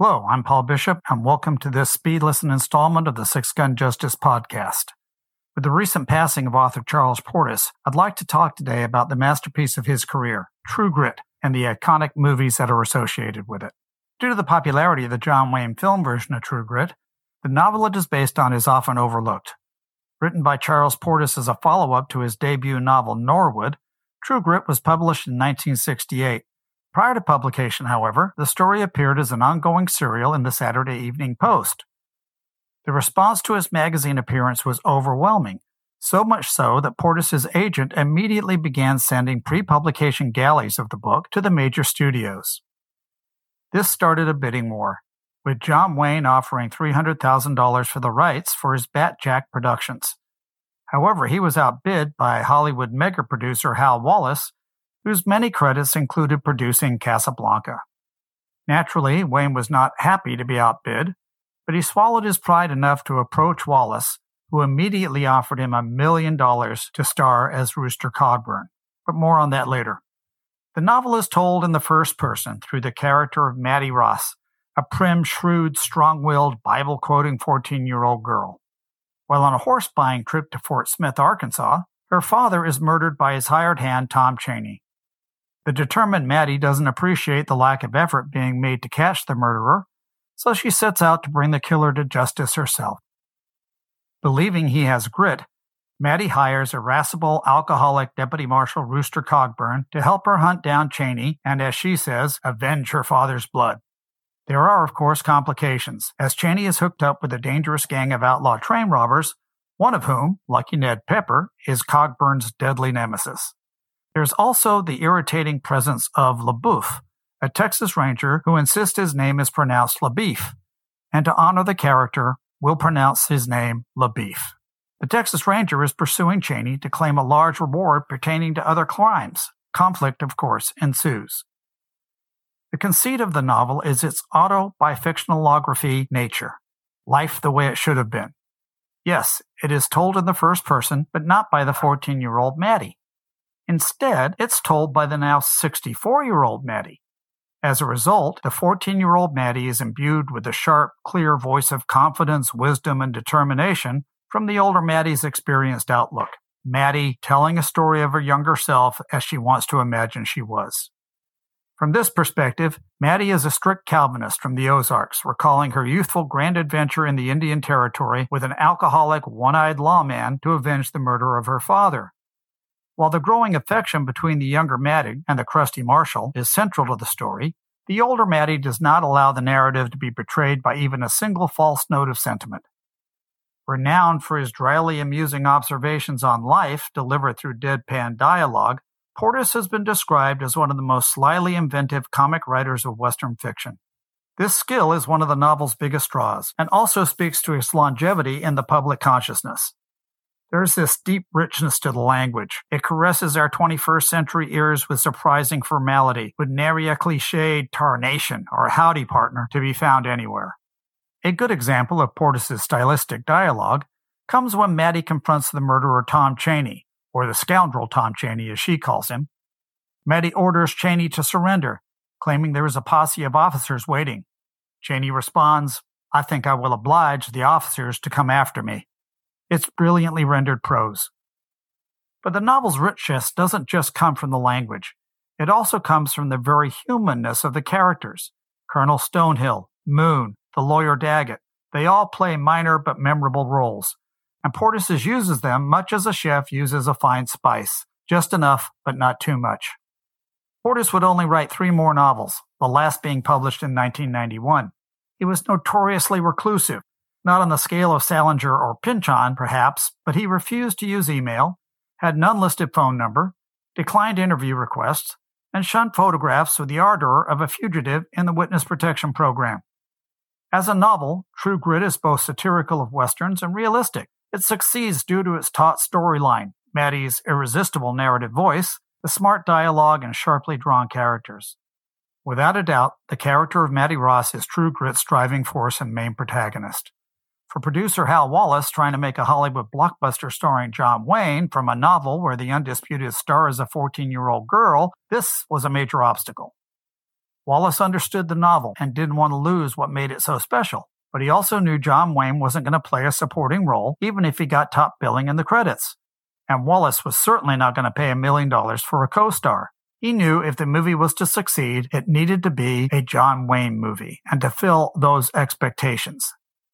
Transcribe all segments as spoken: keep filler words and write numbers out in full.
Hello, I'm Paul Bishop, and welcome to this speed-listen installment of the Six Gun Justice podcast. With the recent passing of author Charles Portis, I'd like to talk today about the masterpiece of his career, True Grit, and the iconic movies that are associated with it. Due to the popularity of the John Wayne film version of True Grit, the novel it is based on is often overlooked. Written by Charles Portis as a follow-up to his debut novel Norwood, True Grit was published in nineteen sixty-eight. Prior to publication, however, the story appeared as an ongoing serial in the Saturday Evening Post. The response to his magazine appearance was overwhelming, so much so that Portis's agent immediately began sending pre-publication galleys of the book to the major studios. This started a bidding war, with John Wayne offering three hundred thousand dollars for the rights for his Batjack productions. However, he was outbid by Hollywood mega-producer Hal Wallis, whose many credits included producing Casablanca. Naturally, Wayne was not happy to be outbid, but he swallowed his pride enough to approach Wallis, who immediately offered him a million dollars to star as Rooster Cogburn. But more on that later. The novel is told in the first person through the character of Mattie Ross, a prim, shrewd, strong-willed, Bible-quoting fourteen-year-old girl. While on a horse-buying trip to Fort Smith, Arkansas, her father is murdered by his hired hand, Tom Chaney. The determined Mattie doesn't appreciate the lack of effort being made to catch the murderer, so she sets out to bring the killer to justice herself. Believing he has grit, Mattie hires irascible, alcoholic Deputy Marshal Rooster Cogburn to help her hunt down Chaney and, as she says, avenge her father's blood. There are, of course, complications, as Chaney is hooked up with a dangerous gang of outlaw train robbers, one of whom, Lucky Ned Pepper, is Cogburn's deadly nemesis. There's also the irritating presence of LaBoeuf, a Texas ranger who insists his name is pronounced LaBeef, and to honor the character, will pronounce his name LaBeef. The Texas ranger is pursuing Chaney to claim a large reward pertaining to other crimes. Conflict, of course, ensues. The conceit of the novel is its auto-bifictionalography nature, life the way it should have been. Yes, it is told in the first person, but not by the fourteen-year-old Mattie. Instead, it's told by the now sixty-four-year-old Mattie. As a result, the fourteen-year-old Mattie is imbued with the sharp, clear voice of confidence, wisdom, and determination from the older Mattie's experienced outlook. Mattie telling a story of her younger self as she wants to imagine she was. From this perspective, Mattie is a strict Calvinist from the Ozarks, recalling her youthful grand adventure in the Indian Territory with an alcoholic, one-eyed lawman to avenge the murder of her father. While the growing affection between the younger Mattie and the crusty marshal is central to the story, the older Mattie does not allow the narrative to be betrayed by even a single false note of sentiment. Renowned for his dryly amusing observations on life delivered through deadpan dialogue, Portis has been described as one of the most slyly inventive comic writers of Western fiction. This skill is one of the novel's biggest draws, and also speaks to its longevity in the public consciousness. There's this deep richness to the language. It caresses our twenty-first century ears with surprising formality, with nary a cliched tarnation or howdy partner to be found anywhere. A good example of Portis's stylistic dialogue comes when Mattie confronts the murderer Tom Chaney, or the scoundrel Tom Chaney as she calls him. Mattie orders Chaney to surrender, claiming there is a posse of officers waiting. Chaney responds, "I think I will oblige the officers to come after me." It's brilliantly rendered prose. But the novel's richness doesn't just come from the language. It also comes from the very humanness of the characters. Colonel Stonehill, Moon, the lawyer Daggett, they all play minor but memorable roles, and Portis uses them much as a chef uses a fine spice, just enough but not too much. Portis would only write three more novels, the last being published in nineteen ninety-one. He was notoriously reclusive. Not on the scale of Salinger or Pynchon, perhaps, but he refused to use email, had an unlisted phone number, declined interview requests, and shunned photographs with the ardor of a fugitive in the Witness Protection Program. As a novel, True Grit is both satirical of Westerns and realistic. It succeeds due to its taut storyline, Mattie's irresistible narrative voice, the smart dialogue, and sharply drawn characters. Without a doubt, the character of Mattie Ross is True Grit's driving force and main protagonist. For producer Hal Wallis, trying to make a Hollywood blockbuster starring John Wayne from a novel where the undisputed star is a fourteen-year-old girl, this was a major obstacle. Wallis understood the novel and didn't want to lose what made it so special, but he also knew John Wayne wasn't going to play a supporting role, even if he got top billing in the credits. And Wallis was certainly not going to pay a million dollars for a co-star. He knew if the movie was to succeed, it needed to be a John Wayne movie and to fill those expectations.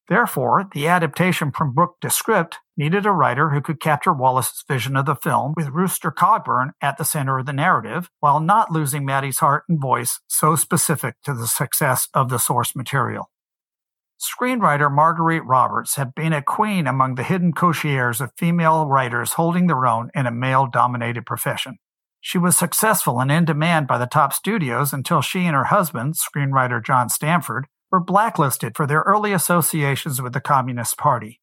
Therefore, the adaptation from book to script needed a writer who could capture Wallis's vision of the film with Rooster Cogburn at the center of the narrative, while not losing Mattie's heart and voice so specific to the success of the source material. Screenwriter Marguerite Roberts had been a queen among the hidden coteries of female writers holding their own in a male-dominated profession. She was successful and in demand by the top studios until she and her husband, screenwriter John Stanford, were blacklisted for their early associations with the Communist Party.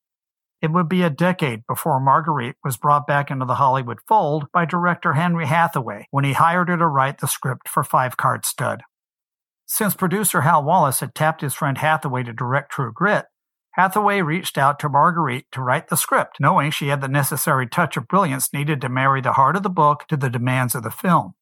It would be a decade before Marguerite was brought back into the Hollywood fold by director Henry Hathaway when he hired her to write the script for Five Card Stud. Since producer Hal Wallis had tapped his friend Hathaway to direct True Grit, Hathaway reached out to Marguerite to write the script, knowing she had the necessary touch of brilliance needed to marry the heart of the book to the demands of the film.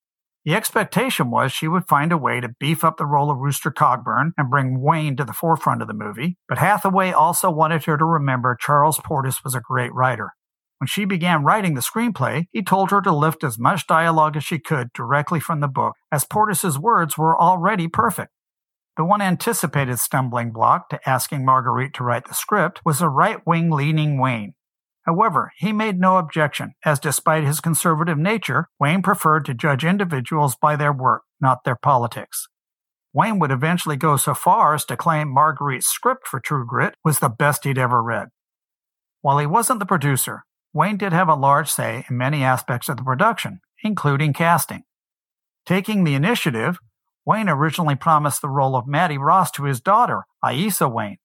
The expectation was she would find a way to beef up the role of Rooster Cogburn and bring Wayne to the forefront of the movie, but Hathaway also wanted her to remember Charles Portis was a great writer. When she began writing the screenplay, he told her to lift as much dialogue as she could directly from the book, as Portis's words were already perfect. The one anticipated stumbling block to asking Marguerite to write the script was a right-wing leaning Wayne. However, he made no objection, as despite his conservative nature, Wayne preferred to judge individuals by their work, not their politics. Wayne would eventually go so far as to claim Marguerite's script for True Grit was the best he'd ever read. While he wasn't the producer, Wayne did have a large say in many aspects of the production, including casting. Taking the initiative, Wayne originally promised the role of Mattie Ross to his daughter, Ayesha Wayne.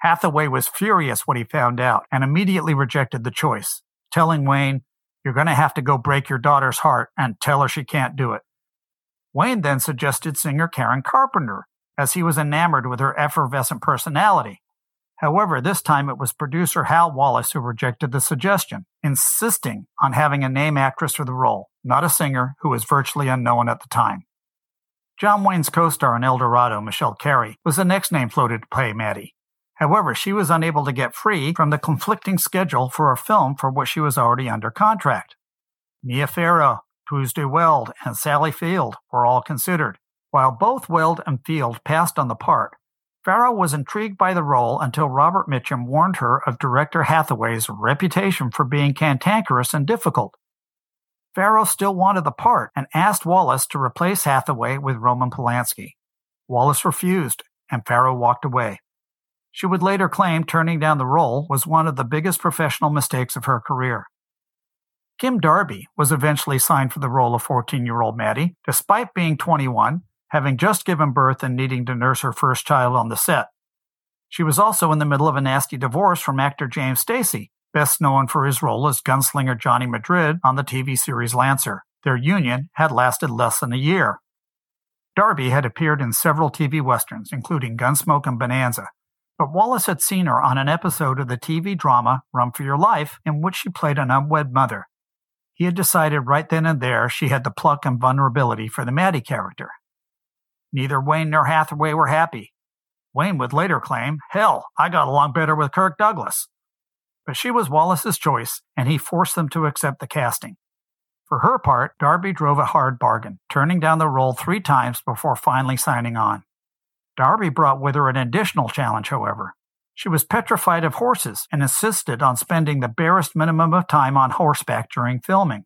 Hathaway was furious when he found out and immediately rejected the choice, telling Wayne, "You're going to have to go break your daughter's heart and tell her she can't do it." Wayne then suggested singer Karen Carpenter, as he was enamored with her effervescent personality. However, this time it was producer Hal Wallis who rejected the suggestion, insisting on having a name actress for the role, not a singer who was virtually unknown at the time. John Wayne's co-star in El Dorado, Michelle Carey, was the next name floated to play Mattie. However, she was unable to get free from the conflicting schedule for a film for which she was already under contract. Mia Farrow, Tuesday Weld, and Sally Field were all considered. While both Weld and Field passed on the part, Farrow was intrigued by the role until Robert Mitchum warned her of director Hathaway's reputation for being cantankerous and difficult. Farrow still wanted the part and asked Wallis to replace Hathaway with Roman Polanski. Wallis refused, and Farrow walked away. She would later claim turning down the role was one of the biggest professional mistakes of her career. Kim Darby was eventually signed for the role of fourteen-year-old Mattie, despite being twenty-one, having just given birth and needing to nurse her first child on the set. She was also in the middle of a nasty divorce from actor James Stacey, best known for his role as gunslinger Johnny Madrid on the T V series Lancer. Their union had lasted less than a year. Darby had appeared in several T V westerns, including Gunsmoke and Bonanza, but Wallis had seen her on an episode of the T V drama Run for Your Life, in which she played an unwed mother. He had decided right then and there she had the pluck and vulnerability for the Mattie character. Neither Wayne nor Hathaway were happy. Wayne would later claim, "Hell, I got along better with Kirk Douglas." But she was Wallis's choice, and he forced them to accept the casting. For her part, Darby drove a hard bargain, turning down the role three times before finally signing on. Darby brought with her an additional challenge, however. She was petrified of horses and insisted on spending the barest minimum of time on horseback during filming.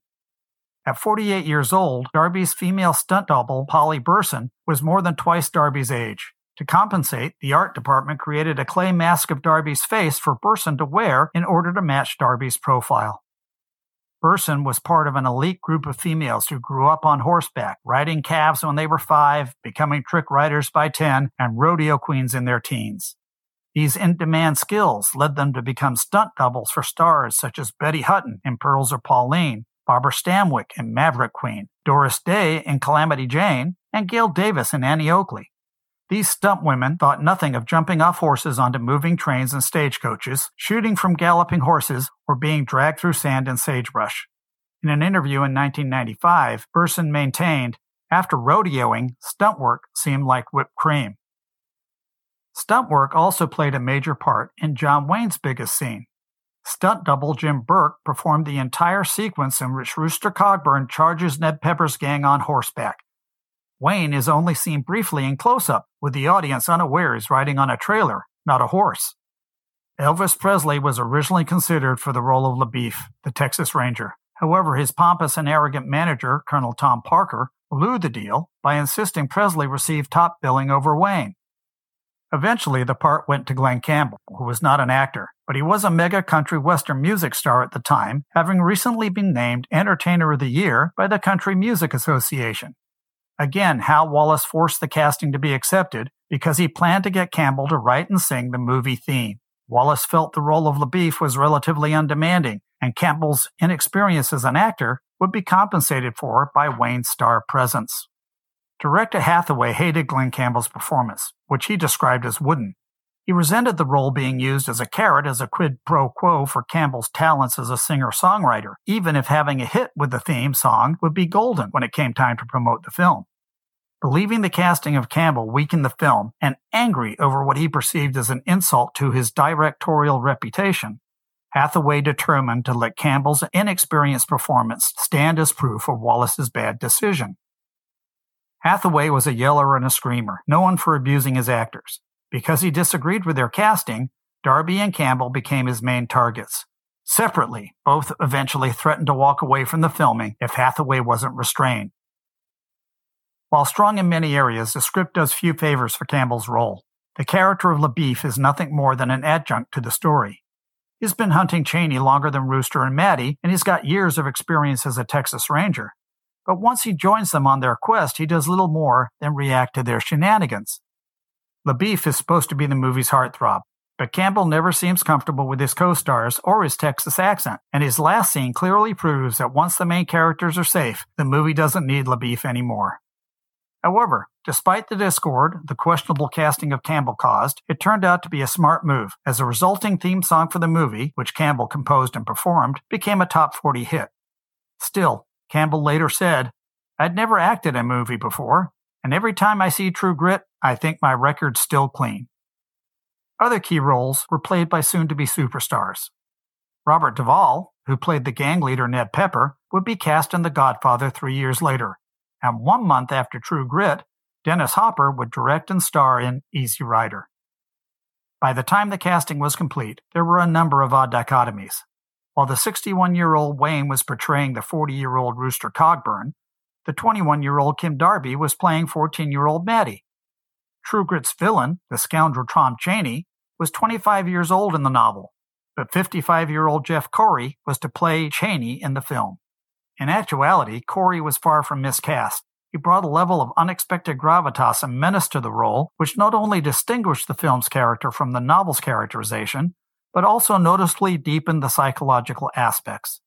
At forty-eight years old, Darby's female stunt double, Polly Burson, was more than twice Darby's age. To compensate, the art department created a clay mask of Darby's face for Burson to wear in order to match Darby's profile. Burson was part of an elite group of females who grew up on horseback, riding calves when they were five, becoming trick riders by ten, and rodeo queens in their teens. These in-demand skills led them to become stunt doubles for stars such as Betty Hutton in Pearls Are Pauline, Barbara Stanwyck in Maverick Queen, Doris Day in Calamity Jane, and Gail Davis in Annie Oakley. These stunt women thought nothing of jumping off horses onto moving trains and stagecoaches, shooting from galloping horses, or being dragged through sand and sagebrush. In an interview in nineteen ninety-five, Burson maintained, After rodeoing, stunt work seemed like whipped cream. Stunt work also played a major part in John Wayne's biggest scene. Stunt double Jim Burke performed the entire sequence in which Rooster Cogburn charges Ned Pepper's gang on horseback. Wayne is only seen briefly in close-up, with the audience unaware he's riding on a trailer, not a horse. Elvis Presley was originally considered for the role of LaBoeuf, the Texas Ranger. However, his pompous and arrogant manager, Colonel Tom Parker, blew the deal by insisting Presley receive top billing over Wayne. Eventually, the part went to Glen Campbell, who was not an actor, but he was a mega country western music star at the time, having recently been named Entertainer of the Year by the Country Music Association. Again, Hal Wallis forced the casting to be accepted because he planned to get Campbell to write and sing the movie theme. Wallis felt the role of LaBoeuf was relatively undemanding, and Campbell's inexperience as an actor would be compensated for by Wayne's star presence. Director Hathaway hated Glen Campbell's performance, which he described as wooden. He resented the role being used as a carrot as a quid pro quo for Campbell's talents as a singer-songwriter, even if having a hit with the theme song would be golden when it came time to promote the film. Believing the casting of Campbell weakened the film, and angry over what he perceived as an insult to his directorial reputation, Hathaway determined to let Campbell's inexperienced performance stand as proof of Wallis's bad decision. Hathaway was a yeller and a screamer, known for abusing his actors. Because he disagreed with their casting, Darby and Campbell became his main targets. Separately, both eventually threatened to walk away from the filming if Hathaway wasn't restrained. While strong in many areas, the script does few favors for Campbell's role. The character of LaBoeuf is nothing more than an adjunct to the story. He's been hunting Chaney longer than Rooster and Mattie, and he's got years of experience as a Texas Ranger. But once he joins them on their quest, he does little more than react to their shenanigans. LaBoeuf is supposed to be the movie's heartthrob, but Campbell never seems comfortable with his co-stars or his Texas accent, and his last scene clearly proves that once the main characters are safe, the movie doesn't need LaBoeuf anymore. However, despite the discord the questionable casting of Campbell caused, it turned out to be a smart move, as the resulting theme song for the movie, which Campbell composed and performed, became a top forty hit. Still, Campbell later said, "I'd never acted in a movie before, and every time I see True Grit, I think my record's still clean." Other key roles were played by soon-to-be superstars. Robert Duvall, who played the gang leader Ned Pepper, would be cast in The Godfather three years later, and one month after True Grit, Dennis Hopper would direct and star in Easy Rider. By the time the casting was complete, there were a number of odd dichotomies. While the sixty-one-year-old Wayne was portraying the forty-year-old Rooster Cogburn, the twenty-one-year-old Kim Darby was playing fourteen-year-old Mattie. True Grit's villain, the scoundrel Tom Chaney, was twenty-five years old in the novel, but fifty-five-year-old Jeff Corey was to play Chaney in the film. In actuality, Corey was far from miscast. He brought a level of unexpected gravitas and menace to the role, which not only distinguished the film's character from the novel's characterization, but also noticeably deepened the psychological aspects.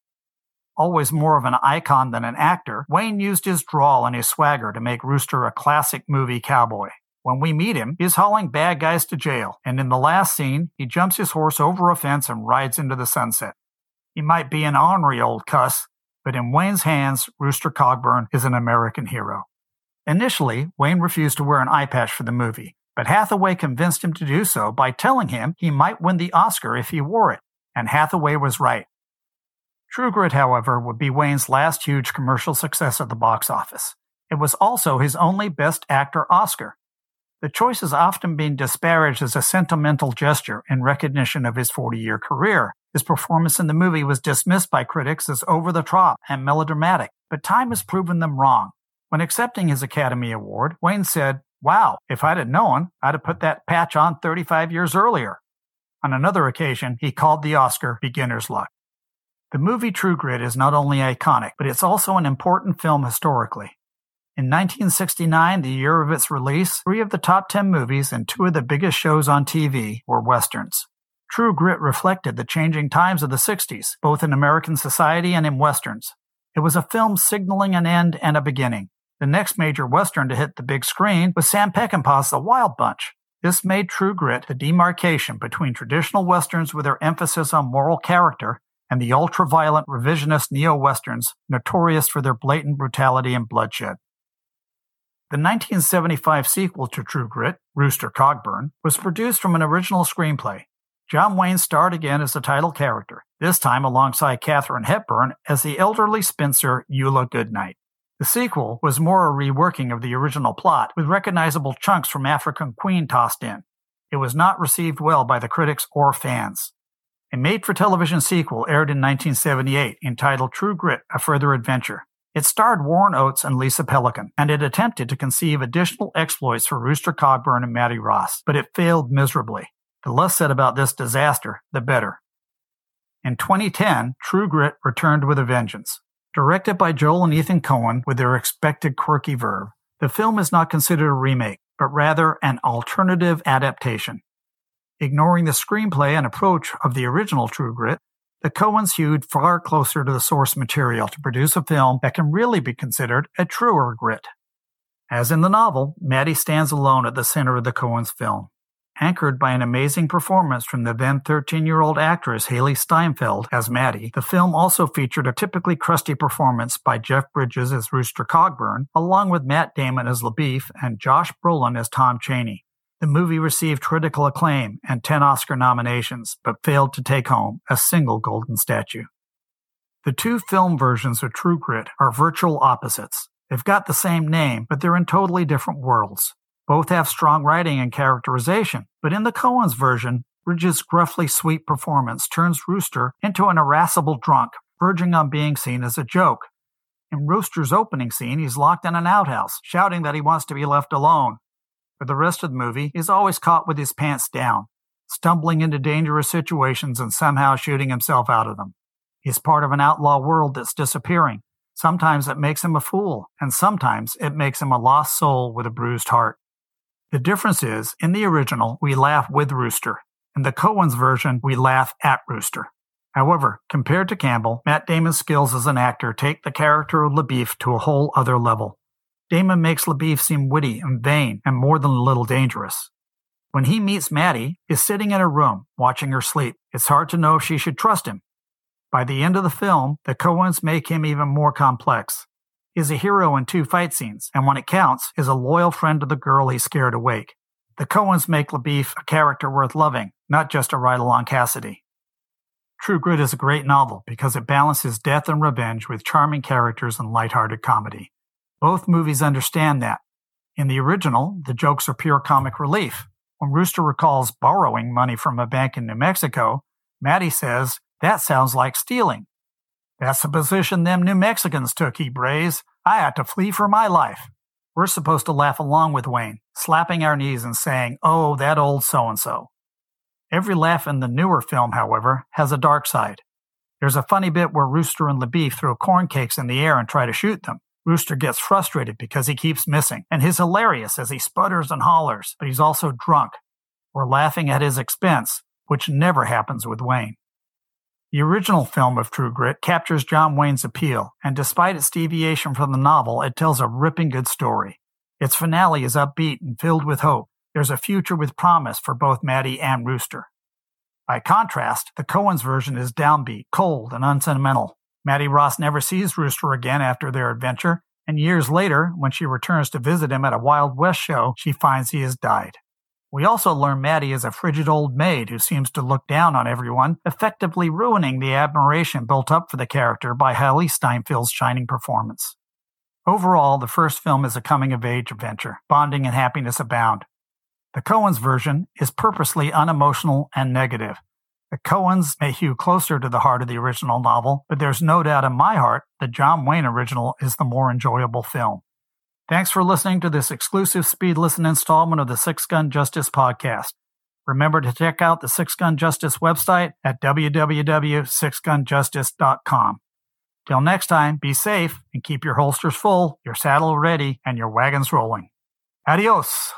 Always more of an icon than an actor, Wayne used his drawl and his swagger to make Rooster a classic movie cowboy. When we meet him, he's hauling bad guys to jail, and in the last scene, he jumps his horse over a fence and rides into the sunset. He might be an ornery old cuss, but in Wayne's hands, Rooster Cogburn is an American hero. Initially, Wayne refused to wear an eye patch for the movie, but Hathaway convinced him to do so by telling him he might win the Oscar if he wore it, and Hathaway was right. True Grit, however, would be Wayne's last huge commercial success at the box office. It was also his only Best Actor Oscar. The choice has often been disparaged as a sentimental gesture in recognition of his forty-year career. His performance in the movie was dismissed by critics as over-the-top and melodramatic, but time has proven them wrong. When accepting his Academy Award, Wayne said, "Wow, if I'd have known, I'd have put that patch on thirty-five years earlier." On another occasion, he called the Oscar beginner's luck. The movie True Grit is not only iconic, but it's also an important film historically. In nineteen sixty-nine, the year of its release, three of the top ten movies and two of the biggest shows on T V were Westerns. True Grit reflected the changing times of the sixties, both in American society and in Westerns. It was a film signaling an end and a beginning. The next major Western to hit the big screen was Sam Peckinpah's The Wild Bunch. This made True Grit the demarcation between traditional Westerns with their emphasis on moral character and the ultra-violent revisionist neo-Westerns notorious for their blatant brutality and bloodshed. The nineteen seventy-five sequel to True Grit, Rooster Cogburn, was produced from an original screenplay. John Wayne starred again as the title character, this time alongside Katharine Hepburn as the elderly spinster Eula Goodnight. The sequel was more a reworking of the original plot, with recognizable chunks from African Queen tossed in. It was not received well by the critics or fans. A made-for-television sequel aired in nineteen seventy-eight, entitled True Grit, A Further Adventure. It starred Warren Oates and Lisa Pelican, and it attempted to conceive additional exploits for Rooster Cogburn and Mattie Ross, but it failed miserably. The less said about this disaster, the better. In twenty ten, True Grit returned with a vengeance. Directed by Joel and Ethan Coen with their expected quirky verve, the film is not considered a remake, but rather an alternative adaptation. Ignoring the screenplay and approach of the original True Grit, the Coens hewed far closer to the source material to produce a film that can really be considered a truer grit. As in the novel, Mattie stands alone at the center of the Coens' film, anchored by an amazing performance from the then thirteen-year-old actress Haley Steinfeld as Mattie. The film also featured a typically crusty performance by Jeff Bridges as Rooster Cogburn, along with Matt Damon as LaBoeuf and Josh Brolin as Tom Chaney. The movie received critical acclaim and ten Oscar nominations, but failed to take home a single Golden Statue. The two film versions of True Grit are virtual opposites. They've got the same name, but they're in totally different worlds. Both have strong writing and characterization, but in the Coens' version, Bridges' gruffly sweet performance turns Rooster into an irascible drunk, verging on being seen as a joke. In Rooster's opening scene, he's locked in an outhouse, shouting that he wants to be left alone. For the rest of the movie, he's always caught with his pants down, stumbling into dangerous situations and somehow shooting himself out of them. He's part of an outlaw world that's disappearing. Sometimes it makes him a fool, and sometimes it makes him a lost soul with a bruised heart. The difference is, in the original, we laugh with Rooster. In the Coens' version, we laugh at Rooster. However, compared to Campbell, Matt Damon's skills as an actor take the character of LaBoeuf to a whole other level. Damon makes LaBoeuf seem witty and vain and more than a little dangerous. When he meets Mattie, he's sitting in her room, watching her sleep. It's hard to know if she should trust him. By the end of the film, the Coens make him even more complex. He's a hero in two fight scenes, and when it counts, is a loyal friend to the girl he scared awake. The Coens make LaBoeuf a character worth loving, not just a ride-along Cassidy. True Grit is a great novel because it balances death and revenge with charming characters and lighthearted comedy. Both movies understand that. In the original, the jokes are pure comic relief. When Rooster recalls borrowing money from a bank in New Mexico, Mattie says, "That sounds like stealing." "That's the position them New Mexicans took," he brays. "I ought to flee for my life." We're supposed to laugh along with Wayne, slapping our knees and saying, "Oh, that old so-and-so." Every laugh in the newer film, however, has a dark side. There's a funny bit where Rooster and LaBoeuf throw corn cakes in the air and try to shoot them. Rooster gets frustrated because he keeps missing, and he's hilarious as he sputters and hollers, but he's also drunk. We're laughing at his expense, which never happens with Wayne. The original film of True Grit captures John Wayne's appeal, and despite its deviation from the novel, it tells a ripping good story. Its finale is upbeat and filled with hope. There's a future with promise for both Mattie and Rooster. By contrast, the Coens' version is downbeat, cold, and unsentimental. Mattie Ross never sees Rooster again after their adventure, and years later, when she returns to visit him at a Wild West show, she finds he has died. We also learn Mattie is a frigid old maid who seems to look down on everyone, effectively ruining the admiration built up for the character by Haley Steinfeld's shining performance. Overall, the first film is a coming-of-age adventure. Bonding and happiness abound. The Coens' version is purposely unemotional and negative. The Coens may hew closer to the heart of the original novel, but there's no doubt in my heart the John Wayne original is the more enjoyable film. Thanks for listening to this exclusive Speed Listen installment of the Six Gun Justice podcast. Remember to check out the Six Gun Justice website at w w w dot six gun justice dot com. Till next time, be safe and keep your holsters full, your saddle ready, and your wagons rolling. Adios!